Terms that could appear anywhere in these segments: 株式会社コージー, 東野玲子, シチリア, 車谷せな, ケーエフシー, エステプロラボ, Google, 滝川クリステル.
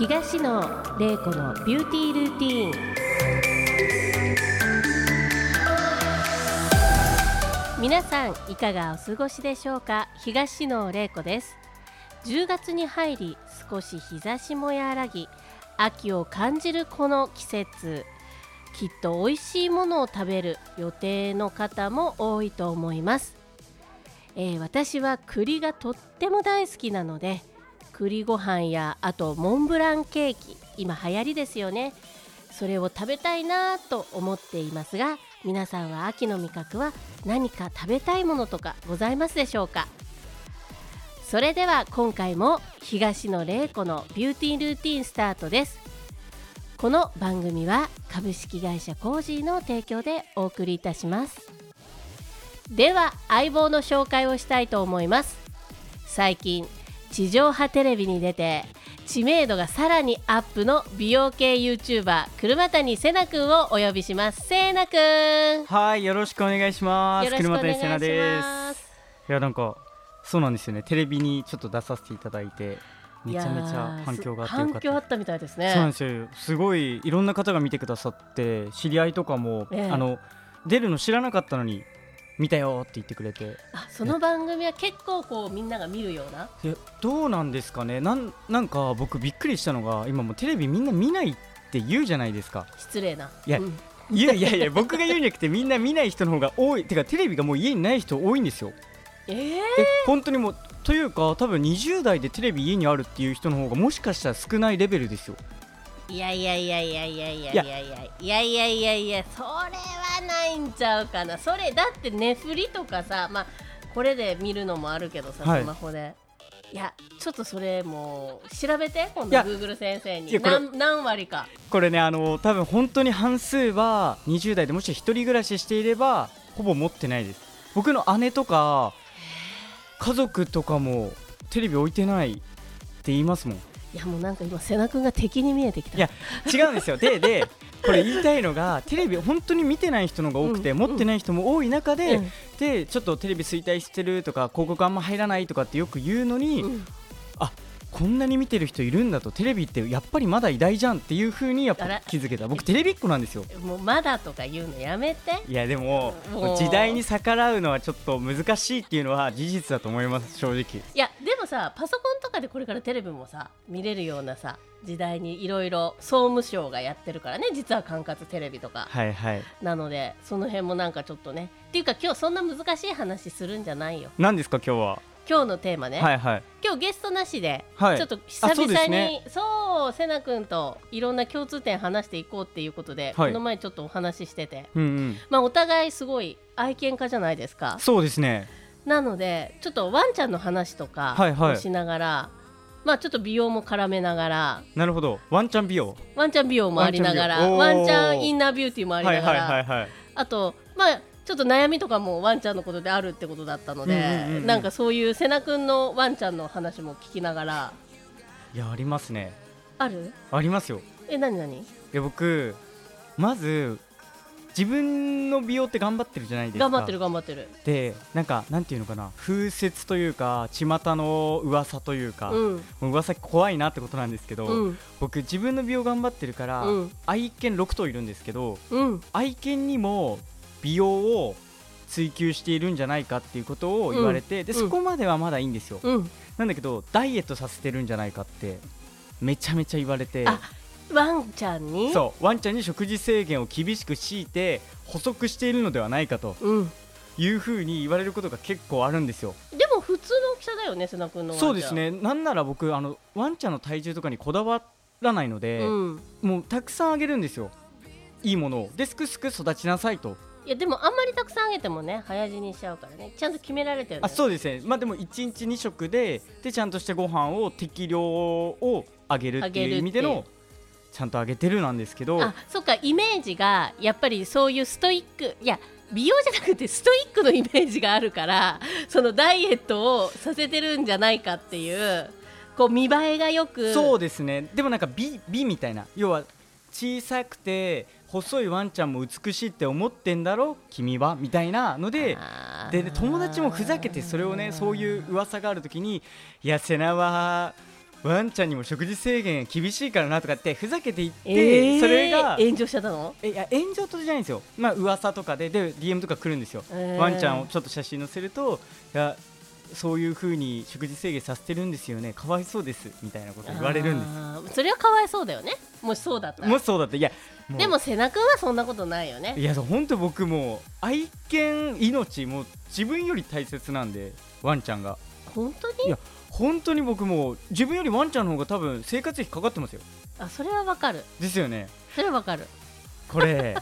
東野玲子のビューティールーティーン。皆さんいかがお過ごしでしょうか。東野玲子です。10月に入り少し日差しも和らぎ、秋を感じるこの季節、きっと美味しいものを食べる予定の方も多いと思います。私は栗がとっても大好きなので、栗ご飯やあとモンブランケーキ、今流行りですよね。それを食べたいなと思っていますが、皆さんは秋の味覚は何か食べたいものとかございますでしょうか。それでは今回も東野玲子のビューティールーティーンスタートです。この番組は株式会社コージーの提供でお送りいたします。では相棒の紹介をしたいと思います。最近地上波テレビに出て知名度がさらにアップの美容系 YouTuber 車谷せなくんをお呼びします。せなくん、はい、よろしくお願いします。車谷せなです。いや、なんかそうなんですよね、テレビにちょっと出させていただいて、めちゃめちゃ反響があってよかった。反響あったみたいですね。そうなんですよ、すごいいろんな方が見てくださって、知り合いとかも、出るの知らなかったのに見たよって言ってくれて、あ、その番組は結構こうみんなが見るような。いや、どうなんですかね。なんか僕びっくりしたのが、今もうテレビみんな見ないって言うじゃないですか。失礼な。いや、うん、いや僕が言うんじゃなくて、みんな見ない人の方が多い。てかテレビがもう家にない人多いんですよ。本当にもう、というか多分20代でテレビ家にあるっていう人の方がもしかしたら少ないレベルですよ。いや、それはないんちゃうかな。それだって寝振りとかさ、まあこれで見るのもあるけどさ、スマホで、いや、ちょっとそれもう調べて、今度 Google 先生に何割か。これね、多分本当に半数は20代でもし一人暮らししていればほぼ持ってないです。僕の姉とか家族とかもテレビ置いてないって言いますもん。いや、もうなんか今瀬名君が敵に見えてきた。いや、違うんですよ。でこれ言いたいのが、テレビ本当に見てない人のが多くて、持ってない人も多い中で、でちょっとテレビ衰退してるとか、広告あんま入らないとかってよく言うのに、あ、こんなに見てる人いるんだと、テレビってやっぱりまだ偉大じゃんっていう風にやっぱ気づけた。僕テレビっ子なんですよ。もうまだとか言うのやめて。いや、でも時代に逆らうのはちょっと難しいっていうのは事実だと思います、正直。いや、でもさ、パソコンとかでこれからテレビもさ見れるようなさ時代に、いろいろ総務省がやってるからね、実は管轄テレビとか、はいはい、なのでその辺もなんかちょっとね、っていうか今日そんな難しい話するんじゃないよ。何ですか今日は。今日のテーマね、はいはい、今日ゲストなしで、はい、ちょっと久々にそう、せなくんといろんな共通点話していこうっていうことで、はい、この前ちょっとお話ししてて、まあ、お互いすごい愛犬家じゃないですか。そうですね。なのでちょっとワンちゃんの話とかをしながら、まあ、ちょっと美容も絡めながら。なるほど、ワンちゃん美容。ワンちゃん美容もありながら、ワンちゃんインナービューティーもありながら、あと、まあちょっと悩みとかもワンちゃんのことであるってことだったので、なんかそういうせなくんのワンちゃんの話も聞きながら。いや、ありますね。ある？ありますよ。何？いや、僕まず自分の美容って頑張ってるじゃないですか。頑張ってる。で、なんかなんていうのかな、風説というか巷の噂というか、噂怖いなってことなんですけど、僕自分の美容頑張ってるから、愛犬6頭いるんですけど、愛犬にも美容を追求しているんじゃないかっていうことを言われて、でそこまではまだいいんですよ、なんだけどダイエットさせてるんじゃないかってめちゃめちゃ言われて。あ、ワンちゃんに。そう、ワンちゃんに食事制限を厳しく強いて細くしているのではないかと、いうふうに言われることが結構あるんですよ。でも普通の大きさだよね、せなくんのワンちゃん。そうですね。なんなら僕ワンちゃんの体重とかにこだわらないので、もうたくさんあげるんですよ、いいものを。ですくすく育ちなさいと。いや、でもあんまりたくさんあげてもね、早死にしちゃうからね、ちゃんと決められてる、ね、あ、そうですね。まあでも1日2食 でちゃんとしたご飯を適量をあげるっていう意味でのちゃんとあげてるなんですけど。あ、そっか、イメージがやっぱりそういうストイック、いや美容じゃなくてストイックのイメージがあるから、そのダイエットをさせてるんじゃないかっていう、こう見栄えがよく。そうですね。でもなんか 美みたいな、要は小さくて細いワンちゃんも美しいって思ってんだろ君はみたいなの で友達もふざけてそれをね、そういう噂があるときに、いや、セナはワンちゃんにも食事制限厳しいからなとかってふざけて言って、それが炎上しちゃったの？いや炎上とじゃないんですよ、まあ、噂とか で DM とか来るんですよ、ワンちゃんをちょっと写真載せると、いやそういう風に食事制限させてるんですよね、かわいそうですみたいなこと言われるんです。あ、それはかわいそうだよね、もしそうだったら。もしそうだったら、いやでも瀬名君はそんなことないよね。いや本当僕も愛犬、命も自分より大切なんで、ワンちゃんが本当に、いや本当に僕も自分よりワンちゃんの方が多分生活費かかってますよ。あ、それはわかるですよね。それはわかる。これ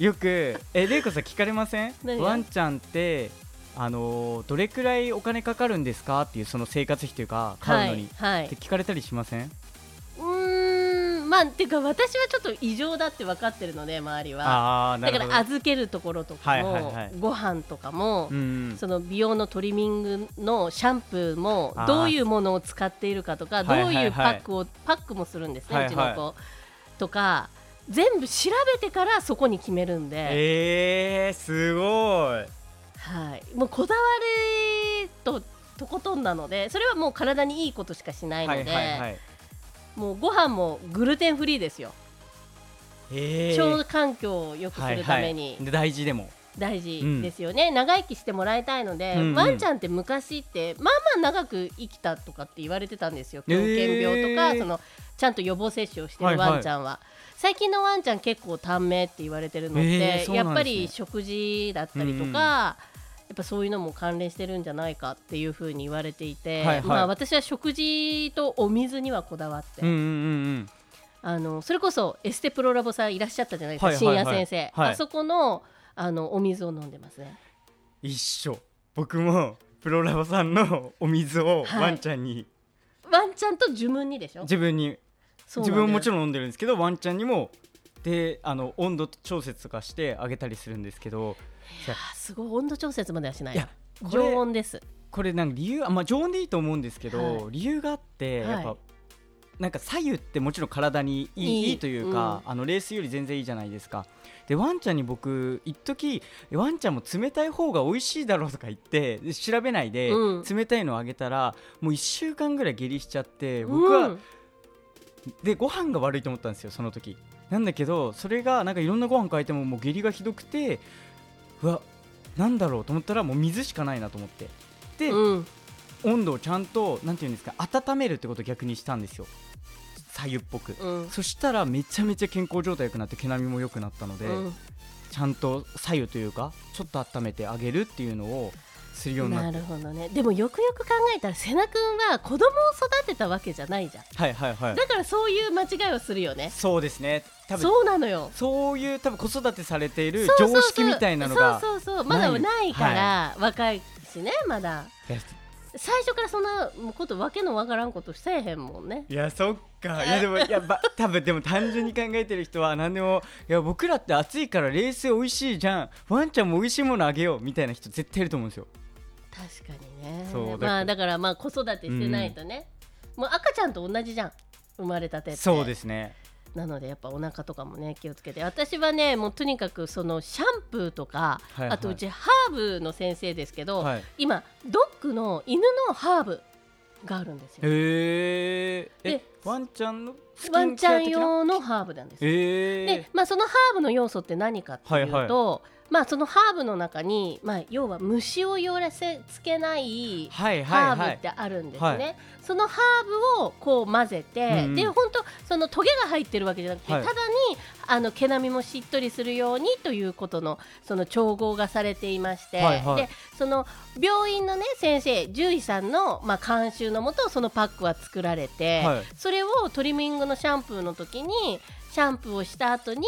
よくレイコさん聞かれません？ワンちゃんってどれくらいお金かかるんですかっていう、その生活費というか買うのに、はいはい、って聞かれたりしません？まあていうか私はちょっと異常だって分かってるので、周りは。だから預けるところとかも、はいはいはい、ご飯とかも、その美容のトリミングのシャンプーもどういうものを使っているかとか、どういうパックを、はいはいはい、パックもするんですね、はいはい、うちの子とか全部調べてからそこに決めるんで。すごい。はい、もうこだわりとことんなので、それはもう体にいいことしかしないので、はいはいはい、もうご飯もグルテンフリーですよ。腸環境を良くするために、はいはい、大事でも大事ですよね、うん、長生きしてもらいたいので、うんうん、ワンちゃんって昔ってまあまあ長く生きたとかって言われてたんですよ。狂犬病とか、そのちゃんと予防接種をしてるワンちゃんは、はいはい、最近のワンちゃん結構短命って言われてるので、やっぱり食事だったりとか、うん、やっぱそういうのも関連してるんじゃないかっていうふうに言われていて、はいはい、まあ、私は食事とお水にはこだわって、うんうんうん、それこそエステプロラボさんいらっしゃったじゃないですか、はいはいはい、深夜先生、はい、あそこのお水を飲んでますね。一緒。僕もプロラボさんのお水をワンちゃんに、はい、ワンちゃんと自分にでしょ。自分に、自分ももちろん飲んでるんですけど、ワンちゃんにもで温度調節とかしてあげたりするんですけど。いやすごい、温度調節まではしない。いや常温です。これなんか理由、まあ、常温でいいと思うんですけど、はい、理由があって、はい、やっぱなんか左右ってもちろん体にいいというか、うん、冷水より全然いいじゃないですか。でワンちゃんに僕一時ワンちゃんも冷たい方が美味しいだろうとか言って調べないで、うん、冷たいのをあげたらもう1週間ぐらい下痢しちゃって、僕は、うん、でご飯が悪いと思ったんですよ、その時。なんだけどそれがなんかいろんなご飯変えて もう下痢がひどくて、うわなんだろうと思ったらもう水しかないなと思って、で、うん、温度をちゃんとなんていうんですか、温めるってことを逆にしたんですよ、左右っぽく、うん、そしたらめちゃめちゃ健康状態良くなって毛並みも良くなったので、うん、ちゃんと左右というかちょっと温めてあげるっていうのをするようになって。なるほどね。でもよくよく考えたら瀬名くんは子供を育てたわけじゃないじゃん、はいはいはい、だからそういう間違いをするよね。そうですね、多分そうなのよ。そういう多分子育てされている常識みたいなのがまだないから、はい、若いしね、まだ最初からそんなことわけのわからんことしてへんもんね。いやそっか。いやでもいや多分でも単純に考えてる人は何でも、いや僕らって暑いから冷水美味しいじゃん、ワンちゃんも美味しいものあげようみたいな人絶対いると思うんですよ。確かにね。そうまあだからまあ子育てしてないとね、うん、もう赤ちゃんと同じじゃん、生まれたてって。そうですね。なのでやっぱお腹とかもね気をつけて。私はねもうとにかくそのシャンプーとか、はいはい、あとうちハーブの先生ですけど、はい、今ドッグの犬のハーブがあるんですよ。でワンちゃんのスキンケア的なワンちゃん用のハーブなんですよ。で、まあ、そのハーブの要素って何かっていうと、はいはい、まあ、そのハーブの中に、まあ、要は虫を寄らせつけないハーブってあるんですね、はいはいはい、そのハーブをこう混ぜて、うん、で本当そのトゲが入ってるわけじゃなくて、はい、ただに毛並みもしっとりするようにということのその調合がされていまして、はいはい、でその病院のね先生獣医さんの、まあ、監修のもとそのパックは作られて、はい、それをトリミングのシャンプーの時にシャンプーをした後に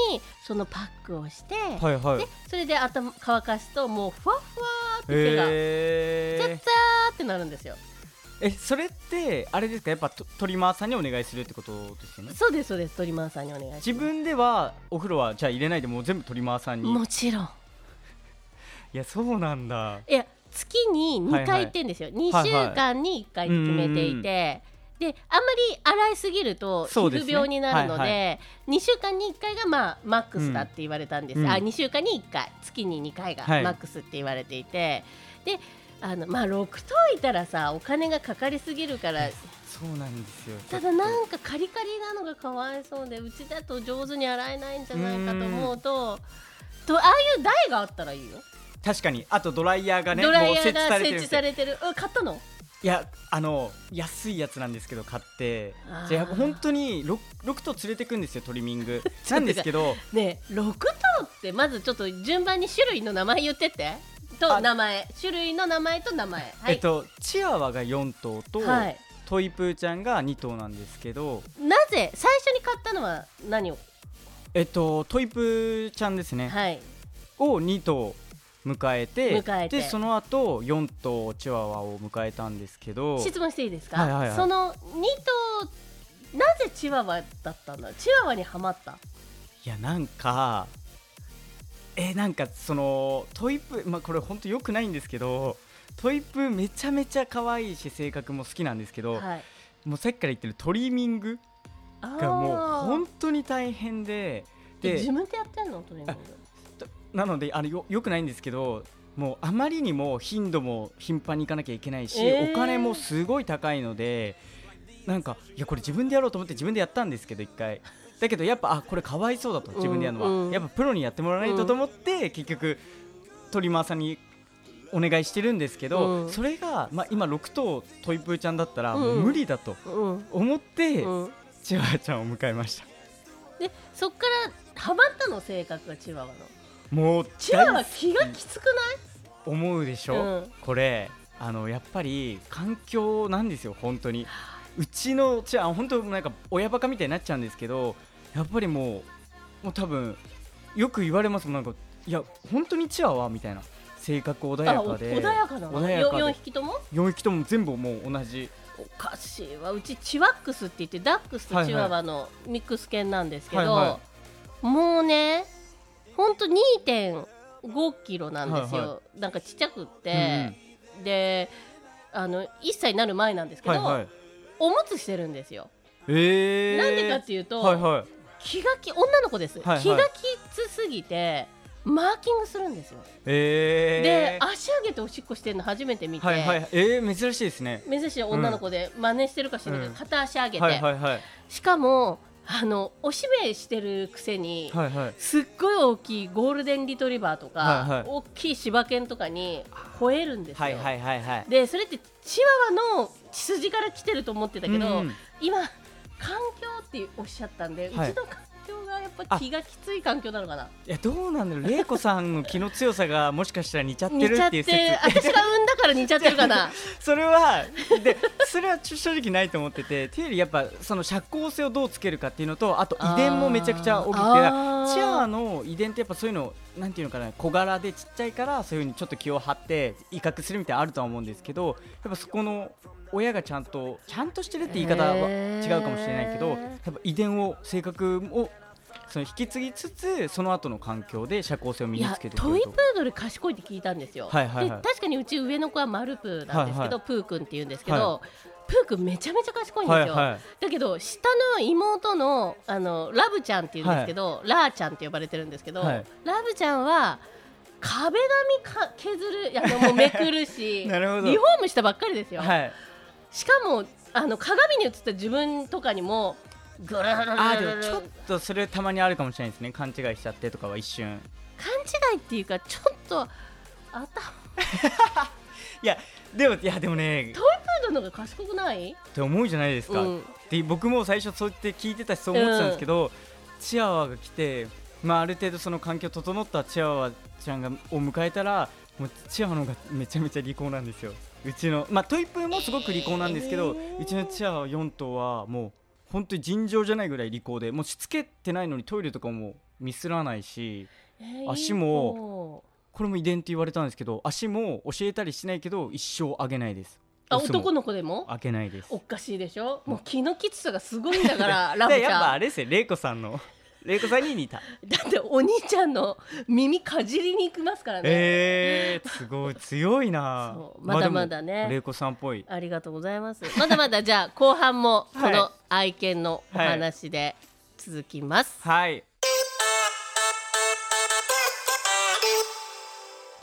そのパックをして、はいはい、でそれで頭乾かすともうふわふわって毛がチャッチャーってなるんですよ。それってあれですか、やっぱトリマーさんにお願いするってことですよね。そうですそうです、トリマーさんにお願いします。自分ではお風呂はじゃあ入れないでもう全部トリマーさんに。もちろん。いやそうなんだ。いや月に2回行ってんですよ、はいはい、2週間に1回決めていて、はいはい、であんまり洗いすぎると皮膚病になるの で、ね、はいはい、2週間に1回が、まあ、マックスだって言われたんです、うん、あ2週間に1回月に2回がマックスって言われていて、はい、で6頭いたらさお金がかかりすぎるから。そうなんですよ。ただなんかカリカリなのがかわいそうで、うちだと上手に洗えないんじゃないかと思うとああいう台があったらいいよ。確かに。あとドライヤーがね、ドライヤーが設置されてる。買ったの？いや、安いやつなんですけど買って、じゃあ本当に 6頭連れてくんですよ、トリミングなんですけどね、6頭ってまずちょっと順番に種類の名前言ってってと、名前、種類の名前と名前、はい、チワワが4頭と、はい、トイプーちゃんが2頭なんですけど、なぜ最初に買ったのは何を？トイプーちゃんですね、はい、を2頭迎えてでその後4頭チワワを迎えたんですけど、質問していいですか？はいはいはい、その2頭なぜチワワだったんだ？チワワにハマった？いやなんかそのトイプ、これ本当良くないんですけど、トイプめちゃめちゃ可愛いし性格も好きなんですけど、はい、もうさっきから言ってるトリミングがもう本当に大変で、自分でやってんのトリミング？なのでよくないんですけど、もうあまりにも頻度も頻繁に行かなきゃいけないし、お金もすごい高いので、なんかいやこれ自分でやろうと思って自分でやったんですけど一回だけど、やっぱこれかわいそうだと、自分でやるのは、やっぱプロにやってもらわないとと思って、結局トリマーさんにお願いしてるんですけど、それが、今6頭トイプーちゃんだったらもう無理だと思って、チワワちゃんを迎えました。でそっからハマったの、性格がチワワの。もうチワワ気がきつくない？思うでしょ、これやっぱり環境なんですよ本当に。うちのチワワ本当なんか親バカみたいになっちゃうんですけど、やっぱりもう多分よく言われますもん、なんかいや本当にチワワみたいな性格穏やかで4匹とも全部もう同じ。おかしいわ。うちチワックスって言ってダックスとチワワのミックス犬なんですけど、もうねほんと 2.5 キロなんですよ、なんかちっちゃくって、で1歳になる前なんですけど、おむつしてるんですよ。なんでかっていうと、女の子です、気がきつすぎてマーキングするんですよ。で足上げておしっこしてるの初めて見て、珍しいですね。珍しい、女の子で真似してるかしら、片足上げて、しかもおしめしてるくせに、すっごい大きいゴールデンリトリバーとか、大きい柴犬とかに吠えるんですよ、でそれってチワワの血筋から来てると思ってたけど、今環境っておっしゃったんで、うちの環境がやっぱ気がきつい環境なのかな。いやどうなんだろう、玲子さんの気の強さがもしかしたら似ちゃってるっていう説私が産んだから似ちゃってるかなそれは正直ないと思ってて、ていうよりやっぱその社交性をどうつけるかっていうのと、あと遺伝もめちゃくちゃ大きくて、チワワの遺伝ってやっぱそういうのなんていうのかな、小柄でちっちゃいからそういう風にちょっと気を張って威嚇するみたいなあるとは思うんですけど、やっぱそこの親がちゃんとしてるって言い方は違うかもしれないけど、やっぱ遺伝を性格をその引き継ぎつつ、その後の環境で社交性を身につけていくと。トイプードル賢いって聞いたんですよ、で確かにうち上の子はマルプーなんですけど、プーくんって言うんですけど、プーくんめちゃめちゃ賢いんですよ、だけど下の妹の、ラブちゃんって言うんですけど、ラーちゃんって呼ばれてるんですけど、ラブちゃんは壁紙削る、もうめくるしリフォームしたばっかりですよ、しかも鏡に映った自分とかにもぐるるるる。でもちょっとそれたまにあるかもしれないですね、勘違いしちゃってとかは一瞬。勘違いっていうかちょっと頭いやでもね、トイプードルの方が賢くないって思うじゃないですか、で僕も最初そうやって聞いてたしそう思ってたんですけど、チワワが来て、ある程度その環境整ったチワワちゃんを迎えたら、もうチワワの方がめちゃめちゃ利口なんですよ。うちのトイプーもすごく利口なんですけど、うちのチワワ4頭はもう本当に尋常じゃないぐらい利口で、もうしつけてないのにトイレとかもミスらないし、足もこれも遺伝って言われたんですけど、足も教えたりしないけど一生あげないです。男の子でもあげないです。おかしいでしょ、もう気のきつさがすごいんだからラブちゃんやっぱあれですよ、玲子さんに似ただってお兄ちゃんの耳かじりに行きますからね。すごい強いなまだまだね、玲子さんっぽい。ありがとうございます。まだまだじゃあ後半もこの愛犬のお話で続きます。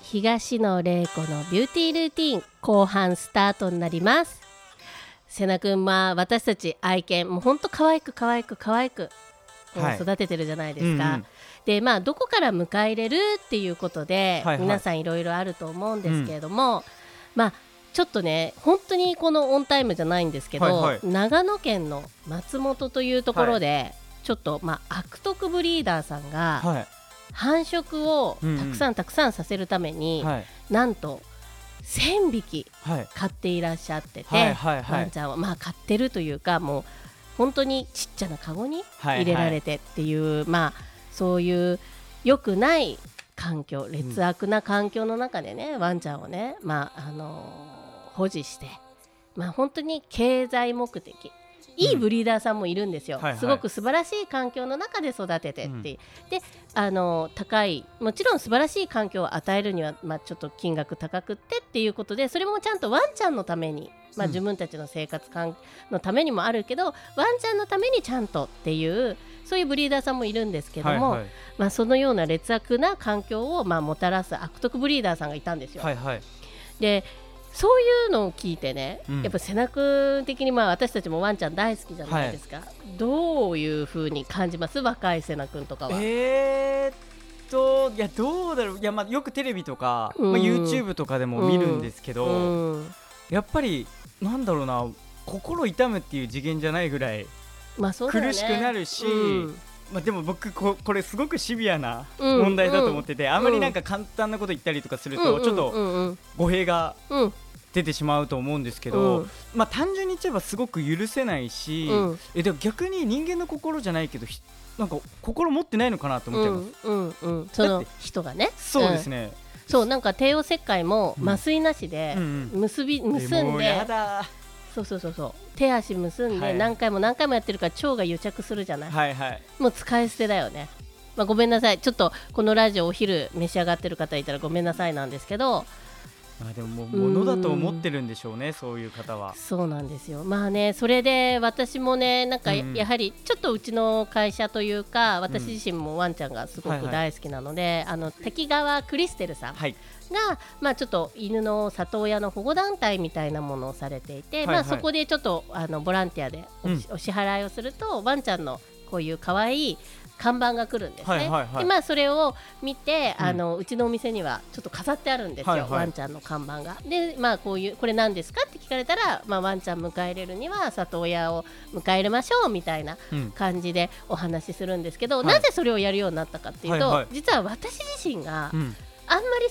東野玲子のビューティールーティーン後半スタートになります。瀬名くんは私たち愛犬もうほんと可愛く育ててるじゃないですか、はい、でまあどこから迎え入れるっていうことで、はいはい、皆さんいろいろあると思うんですけれども、うん、まあちょっとね本当にこのオンタイムじゃないんですけど、はいはい、長野県の松本というところで、はい、ちょっとまあ悪徳ブリーダーさんが、はい、繁殖をたくさんさせるために、はい、なんと1000匹飼っていらっしゃってて、はいはいはい、ワンちゃんはまあ飼ってるというかもう本当にちっちゃなカゴに入れられてっていう、はいはい、まあそういう良くない環境劣悪な環境の中でね、うん、ワンちゃんをね、まあ保持して、まあ、本当に経済目的いいブリーダーさんもいるんですよ、うんはいはい、すごく素晴らしい環境の中で育ててっていう、うん、で高いもちろん素晴らしい環境を与えるには、まあ、ちょっと金額高くってっていうことでそれもちゃんとワンちゃんのために、まあ、自分たちの生活のためにもあるけど、うん、ワンちゃんのためにちゃんとっていうそういうブリーダーさんもいるんですけども、はいはいまあ、そのような劣悪な環境を、まあ、もたらす悪徳ブリーダーさんがいたんですよ、はいはい、でそういうのを聞いてね、うん、やっぱ瀬名君的にまあ私たちもワンちゃん大好きじゃないですか、はい、どういう風に感じます？若い瀬名君とかは。いやどうだろういや、まあ、よくテレビとか、まあ、YouTube とかでも見るんですけど、やっぱりなんだろうな心痛むっていう次元じゃないぐらい苦しくなるし、まあそうだよねまあ、でも僕これすごくシビアな問題だと思ってて、うん、あまりなんか簡単なこと言ったりとかするとちょっと語弊が出てしまうと思うんですけど、うんまあ、単純に言っちゃえばすごく許せないし、うん、でも逆に人間の心じゃないけどなんか心持ってないのかなと思っちゃいます、うんうんうん、その人がねそうですね、うん、そうなんか帝王切開も麻酔なしで結んでそう手足結んで何回もやってるから腸が癒着するじゃない、はいはい、もう使い捨てだよね、まあ、ごめんなさいちょっとこのラジオお昼召し上がってる方いたらごめんなさいなんですけどまあ、でも物だと思ってるんでしょうねそういう方はそうなんですよまあねそれで私もねなんか やはりちょっとうちの会社というか私自身もワンちゃんがすごく大好きなので、はいはい、滝川クリステルさんが、はいまあ、ちょっと犬の里親の保護団体みたいなものをされていて、はいはいまあ、そこでちょっとボランティアでお支払いをすると、うん、ワンちゃんのこういう可愛い看板が来るんですね、はいはいはいでまあ、それを見てうちのお店にはちょっと飾ってあるんですよ、はいはい、ワンちゃんの看板がで、まあ、これ何ですかって聞かれたら、まあ、ワンちゃん迎え入れるには里親を迎え入れましょうみたいな感じでお話しするんですけど、うん、なぜそれをやるようになったかっていうと、はいはいはい、実は私自身があんまり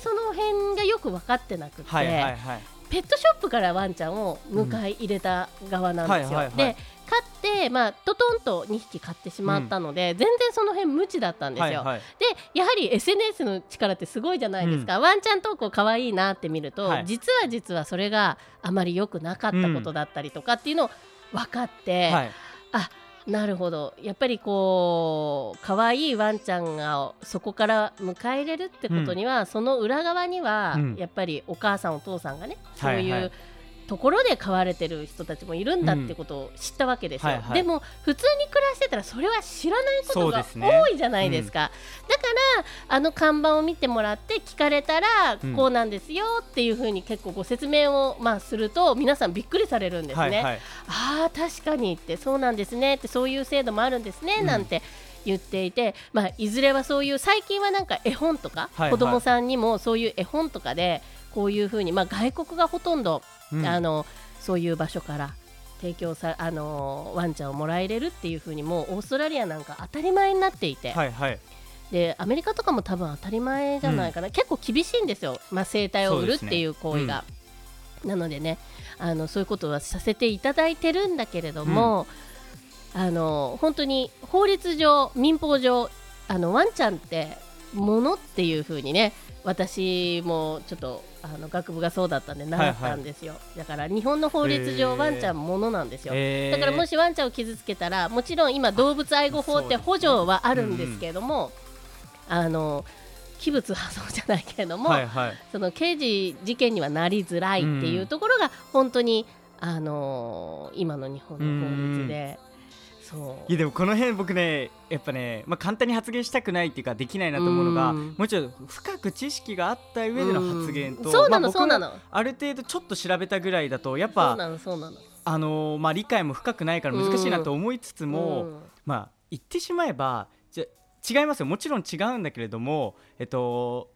その辺がよく分かってなくて、うんはいはいはい、ペットショップからワンちゃんを迎え入れた側なんですよ、うんはいはいはい、で飼って、まあ、ドトンと2匹飼ってしまったので、うん、全然その辺無知だったんですよ、はいはい、でやはり SNS の力ってすごいじゃないですか、うん、ワンちゃん投稿可愛いなって見ると、はい、実はそれがあまり良くなかったことだったりとかっていうのを分かって、うんはい、あなるほどやっぱりこう可愛いワンちゃんがそこから迎え入れるってことには、うん、その裏側には、うん、やっぱりお母さんお父さんがねそういう、はいはいところで飼われてる人たちもいるんだってことを知ったわけですよ、うんはいはい、でも普通に暮らしてたらそれは知らないことが多いじゃないですかです、ねうん、だから看板を見てもらって聞かれたらこうなんですよっていうふうに結構ご説明をまあすると皆さんびっくりされるんですね、はいはい、あー確かにってそうなんですねってそういう制度もあるんですねなんて、うん言っていて、まあ、いずれはそういう最近はなんか絵本とか、はいはい、子供さんにもそういう絵本とかでこういう風に、まあ、外国がほとんど、うん、そういう場所から提供さワンちゃんをもらい入れるっていう風にもうオーストラリアなんか当たり前になっていて、はいはい、でアメリカとかも多分当たり前じゃないかな、うん、結構厳しいんですよ、まあ、生態を売るっていう行為が、うん、なのでねそういうことはさせていただいてるんだけれども、うん本当に法律上民法上ワンちゃんってものっていう風にね私もちょっと学部がそうだったんで習ったんですよ、はいはい、だから日本の法律上ワンちゃんものなんですよ、だからもしワンちゃんを傷つけたらもちろん今動物愛護法って補助はあるんですけれども、うん、器物破損じゃないけれども、はいはい、その刑事事件にはなりづらいっていうところが本当に今の日本の法律でそういやでもこの辺僕ねやっぱね、まあ、簡単に発言したくないっていうかできないなと思うのが、もうちょっと深く知識があった上での発言と、そうなの、そうなの、ある程度ちょっと調べたぐらいだとやっぱそうなの、そうなの、まあ、理解も深くないから難しいなと思いつつも、まあ、言ってしまえば違いますよ、もちろん違うんだけれども、生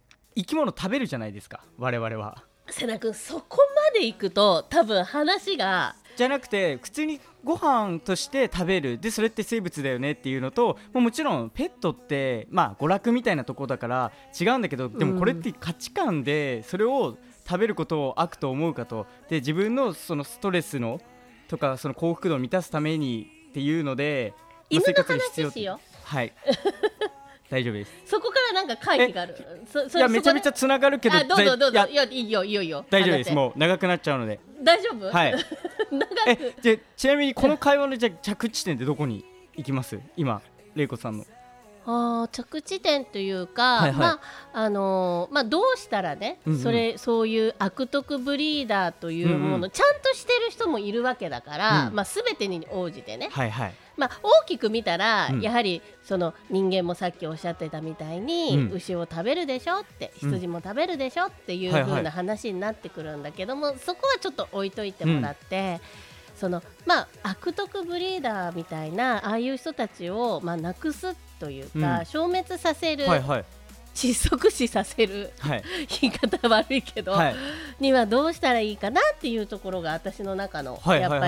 き物食べるじゃないですか我々は。瀬名君そこまで行くと多分話がじゃなくて、普通にご飯として食べるでそれって生物だよねっていうのと、もちろんペットって、まあ、娯楽みたいなところだから違うんだけど、でもこれって価値観でそれを食べることを悪と思うかと、で自分のそのストレスのとかその幸福度を満たすためにっていうので、犬の話しよう、はい大丈夫です。そこからなんか会議がある。いやめちゃめちゃつながるけど、どうぞいいよ大丈夫です。もう長くなっちゃうので大丈夫、はい長くちなみにこの会話のじゃ着地点ってどこに行きます？今玲子さんの着地点というか、はいはい、まあ、どうしたらね、そういう悪徳ブリーダーというもの、ちゃんとしてる人もいるわけだから、まあ、全てに応じてね、はいはい、まあ、大きく見たら、やはりその人間もさっきおっしゃってたみたいに、牛を食べるでしょって羊も食べるでしょっていう風な話になってくるんだけども、そこはちょっと置いといてもらって、そのまあ、悪徳ブリーダーみたいなああいう人たちを、まあ、なくすというか、消滅させる、はいはい、窒息死させる、はい、言い方悪いけど、はい、にはどうしたらいいかなっていうところが私の中の、はい、やっぱり、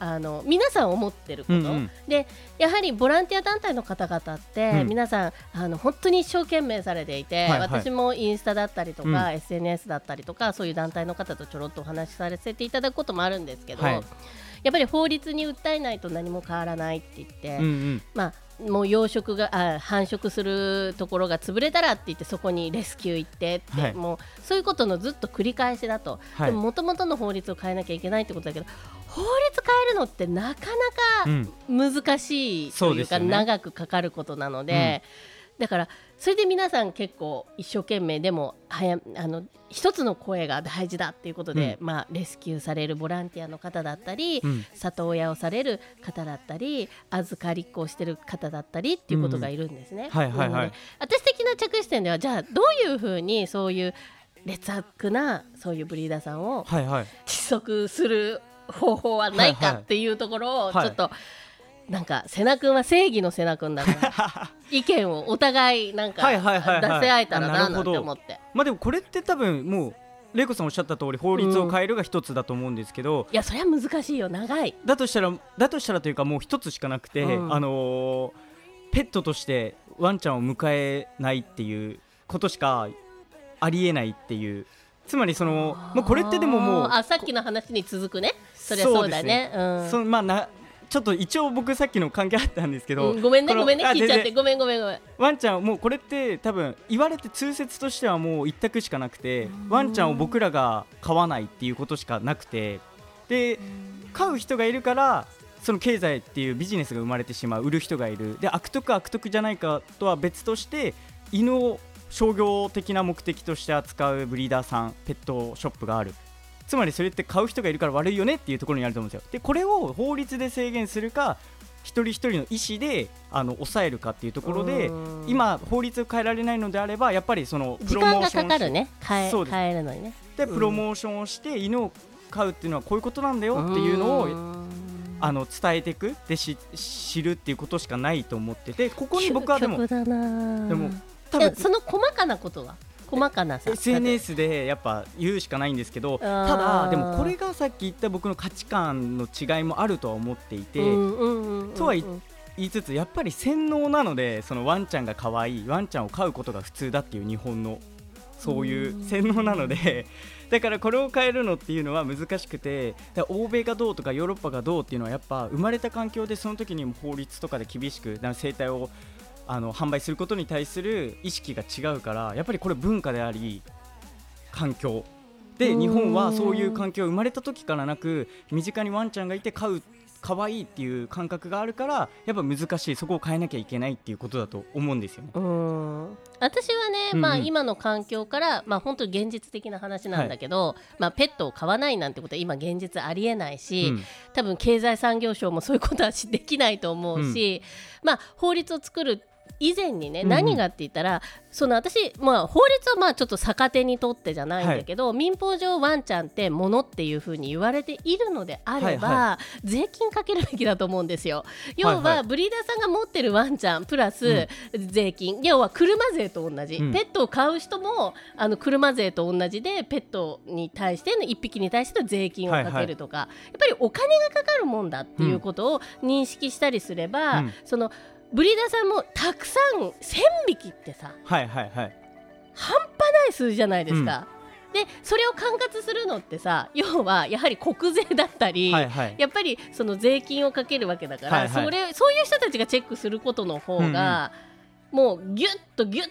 はいはい、皆さん思ってること、でやはりボランティア団体の方々って、皆さん本当に一生懸命されていて、私もインスタだったりとか、SNS だったりとか、そういう団体の方とちょろっとお話しさせていただくこともあるんですけど、やっぱり法律に訴えないと何も変わらないって言って、まあ、もう養殖が繁殖するところが潰れたらって言って、そこにレスキュー行ってって、もうそういうことのずっと繰り返しだと、でも元々の法律を変えなきゃいけないってことだけど、法律変えるのってなかなか難しいというか、長くかかることなので、だからそれで皆さん結構一生懸命でも一つの声が大事だっていうことで、まあ、レスキューされるボランティアの方だったり、里親をされる方だったり、預かりっ子をしてる方だったりっていうことがいるんですね、私的な着地点では、じゃあどういうふうにそういう劣悪なそういうブリーダーさんを窒息する方法はないかっていうところを、ちょっとなんか瀬名君は正義の瀬名君だから意見をお互いなんか出せ合えたらななんて思って、まあでもこれって多分もう玲子さんおっしゃった通り、法律を変えるが一つだと思うんですけど、いやそれは難しいよ、長いだとしたらというか、もう一つしかなくて、ペットとしてワンちゃんを迎えないっていうことしかありえないっていう、つまりその、まあ、これってでももうさっきの話に続くね、そりゃそうだね、ちょっと一応僕さっきの関係あったんですけど、ごめんね聞いちゃってごめんワンちゃんもうこれって多分言われて通説としてはもう一択しかなくて、ワンちゃんを僕らが飼わないっていうことしかなくて、で飼う人がいるからその経済っていうビジネスが生まれてしまう、売る人がいる、で悪徳じゃないかとは別として、犬を商業的な目的として扱うブリーダーさん、ペットショップがある、つまりそれって買う人がいるから悪いよねっていうところにあると思うんですよ。でこれを法律で制限するか、一人一人の意思で抑えるかっていうところで、今法律を変えられないのであれば、やっぱりそのプロモーション時間がかかるね、変えるのにね、でプロモーションをして犬を飼うっていうのはこういうことなんだよっていうのを伝えていくで知るっていうことしかないと思ってて、ここに僕はでもその細かなことは細かなさ SNS でやっぱ言うしかないんですけど、ただでもこれがさっき言った僕の価値観の違いもあるとは思っていて、とは言いつつやっぱり洗脳なので、そのワンちゃんが可愛い、ワンちゃんを飼うことが普通だっていう日本のそういう洗脳なので、だからこれを変えるのっていうのは難しくて、欧米がどうとかヨーロッパがどうっていうのはやっぱ生まれた環境で、その時にも法律とかで厳しく生態を販売することに対する意識が違うから、やっぱりこれ文化であり環境で、日本はそういう環境生まれた時からなく、身近にワンちゃんがいて飼う可愛いっていう感覚があるからやっぱ難しい、そこを変えなきゃいけないっていうことだと思うんですよね。うん、私はね、まあ、今の環境から、まあ、本当に現実的な話なんだけど、はい、まあ、ペットを飼わないなんてことは今現実ありえないし、うん、多分経済産業省もそういうことはできないと思うし、うん、まあ、法律を作る以前にね、何がって言ったら、うん、その私、まあ、法律はまあちょっと逆手にとってじゃないんだけど、はい、民法上ワンちゃんってものっていうふうに言われているのであれば、はいはい、税金かけるべきだと思うんですよ。要は、はいはい、ブリーダーさんが持ってるワンちゃんプラス税金、うん、要は車税と同じ、うん、ペットを買う人もあの車税と同じでペットに対しての1匹に対しての税金をかけるとか、はいはい、やっぱりお金がかかるもんだっていうことを認識したりすれば、うん、そのブリーダーさんもたくさん1000匹ってさ、はいはいはい、半端ない数字じゃないですか、うん、でそれを管轄するのってさ、要はやはり国税だったり、はいはい、やっぱりその税金をかけるわけだから、はいはい、そういう人たちがチェックすることの方が、うんうん、もうギュッ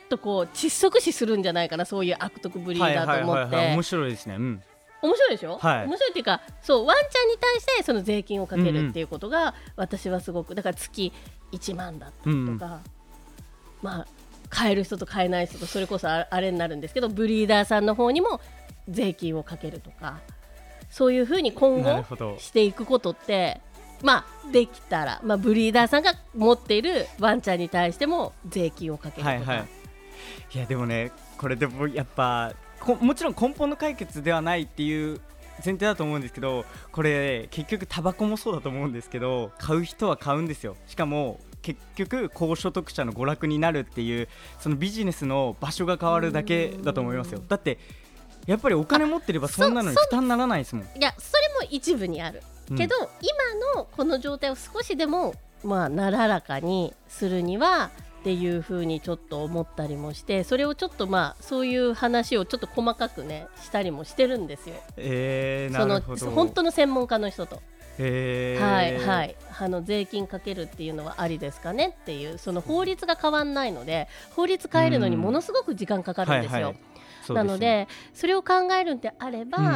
とこう窒息死するんじゃないかな、そういう悪徳ブリーダーと思って、はいはいはいはい、面白いですね、うん面白いでしょ、はい、面白いっていうか、そうワンちゃんに対してその税金をかけるっていうことが、うんうん、私はすごくだから月1万だったりとか、うんうん、まあ買える人と買えない人とそれこそあれになるんですけど、ブリーダーさんの方にも税金をかけるとか、そういうふうに今後していくことってまあできたら、まあ、ブリーダーさんが持っているワンちゃんに対しても税金をかけるとか、はいはい、いやでもね、これでもやっぱもちろん根本の解決ではないっていう前提だと思うんですけど、これ結局タバコもそうだと思うんですけど、買う人は買うんですよ。しかも結局高所得者の娯楽になるっていう、そのビジネスの場所が変わるだけだと思いますよ。だってやっぱりお金持ってればそんなのに負担にならないですもん。いや、それも一部にあるけど、うん、今のこの状態を少しでもまあなだらかにするにはっていう風にちょっと思ったりもして、それをちょっとまあそういう話をちょっと細かくねしたりもしてるんですよ、なるほど、その本当の専門家の人と、はいはい、あの税金かけるっていうのはありですかねっていう、その法律が変わんないので法律変えるのにものすごく時間かかるんですよ、はいはい、なので、それを考えるんであれば、うん、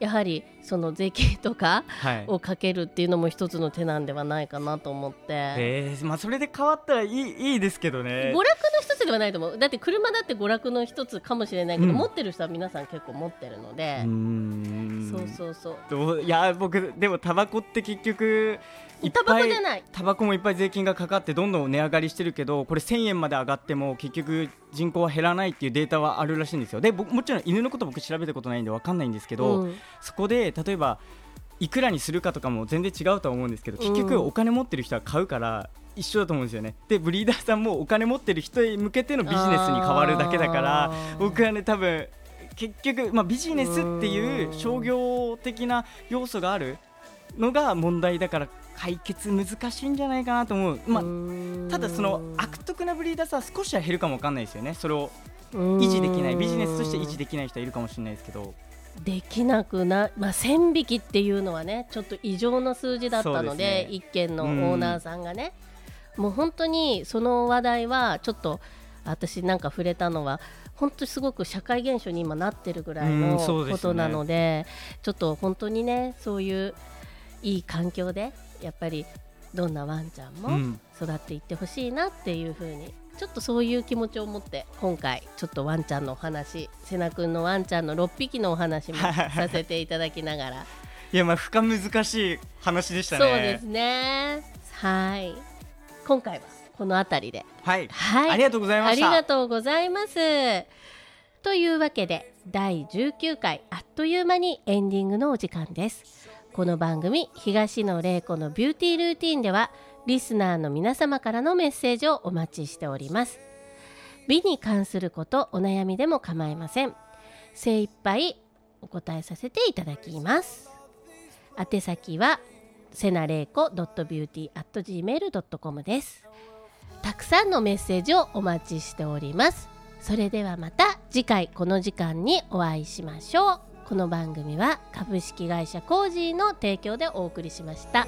やはりその税金とかをかけるっていうのも一つの手なんではないかなと思って、はい、まあ、それで変わったらいいですけどね。娯楽の一つではないと思う。だって車だって娯楽の一つかもしれないけど、うん、持ってる人は皆さん結構持ってるので、うーん、そういや僕でもタバコって結局タバコじゃない、タバコもいっぱい税金がかかってどんどん値上がりしてるけど、これ1000円まで上がっても結局人口は減らないっていうデータはあるらしいんですよ。でもちろん犬のこと僕調べたことないんで分かんないんですけど、うん、そこで例えばいくらにするかとかも全然違うとは思うんですけど、結局お金持ってる人は買うから一緒だと思うんですよね。でブリーダーさんもお金持ってる人へ向けてのビジネスに変わるだけだから、僕はね多分結局、まあ、ビジネスっていう商業的な要素があるのが問題だから解決難しいんじゃないかなと思う、まあ、ただその悪徳なブリーダーさんは少しは減るかも分かんないですよね。それを維持できない、ビジネスとして維持できない人はいるかもしれないですけど、できなくな、まあ、1000匹っていうのはねちょっと異常な数字だったので、一軒のオーナーさんがね、もう本当にその話題はちょっと私なんか触れたのは本当にすごく社会現象に今なってるぐらいのことなの で、ちょっと本当にねそういういい環境でやっぱりどんなワンちゃんも育っていってほしいなっていう風に、ちょっとそういう気持ちを持って今回ちょっとワンちゃんのお話、瀬名くんのワンちゃんの6匹のお話もさせていただきながらいやまあ深難しい話でしたね。そうですね、はい、今回はこのあたりで、はい、はい、ありがとうございました。ありがとうございます。というわけで第19回あっという間にエンディングのお時間です。この番組東野玲子のビューティールーティーンではリスナーの皆様からのメッセージをお待ちしております。美に関すること、お悩みでも構いません。精一杯お答えさせていただきます。宛先はせなれいこ .beauty@gmail.com です。たくさんのメッセージをお待ちしております。それではまた次回この時間にお会いしましょう。この番組は株式会社コージーの提供でお送りしました。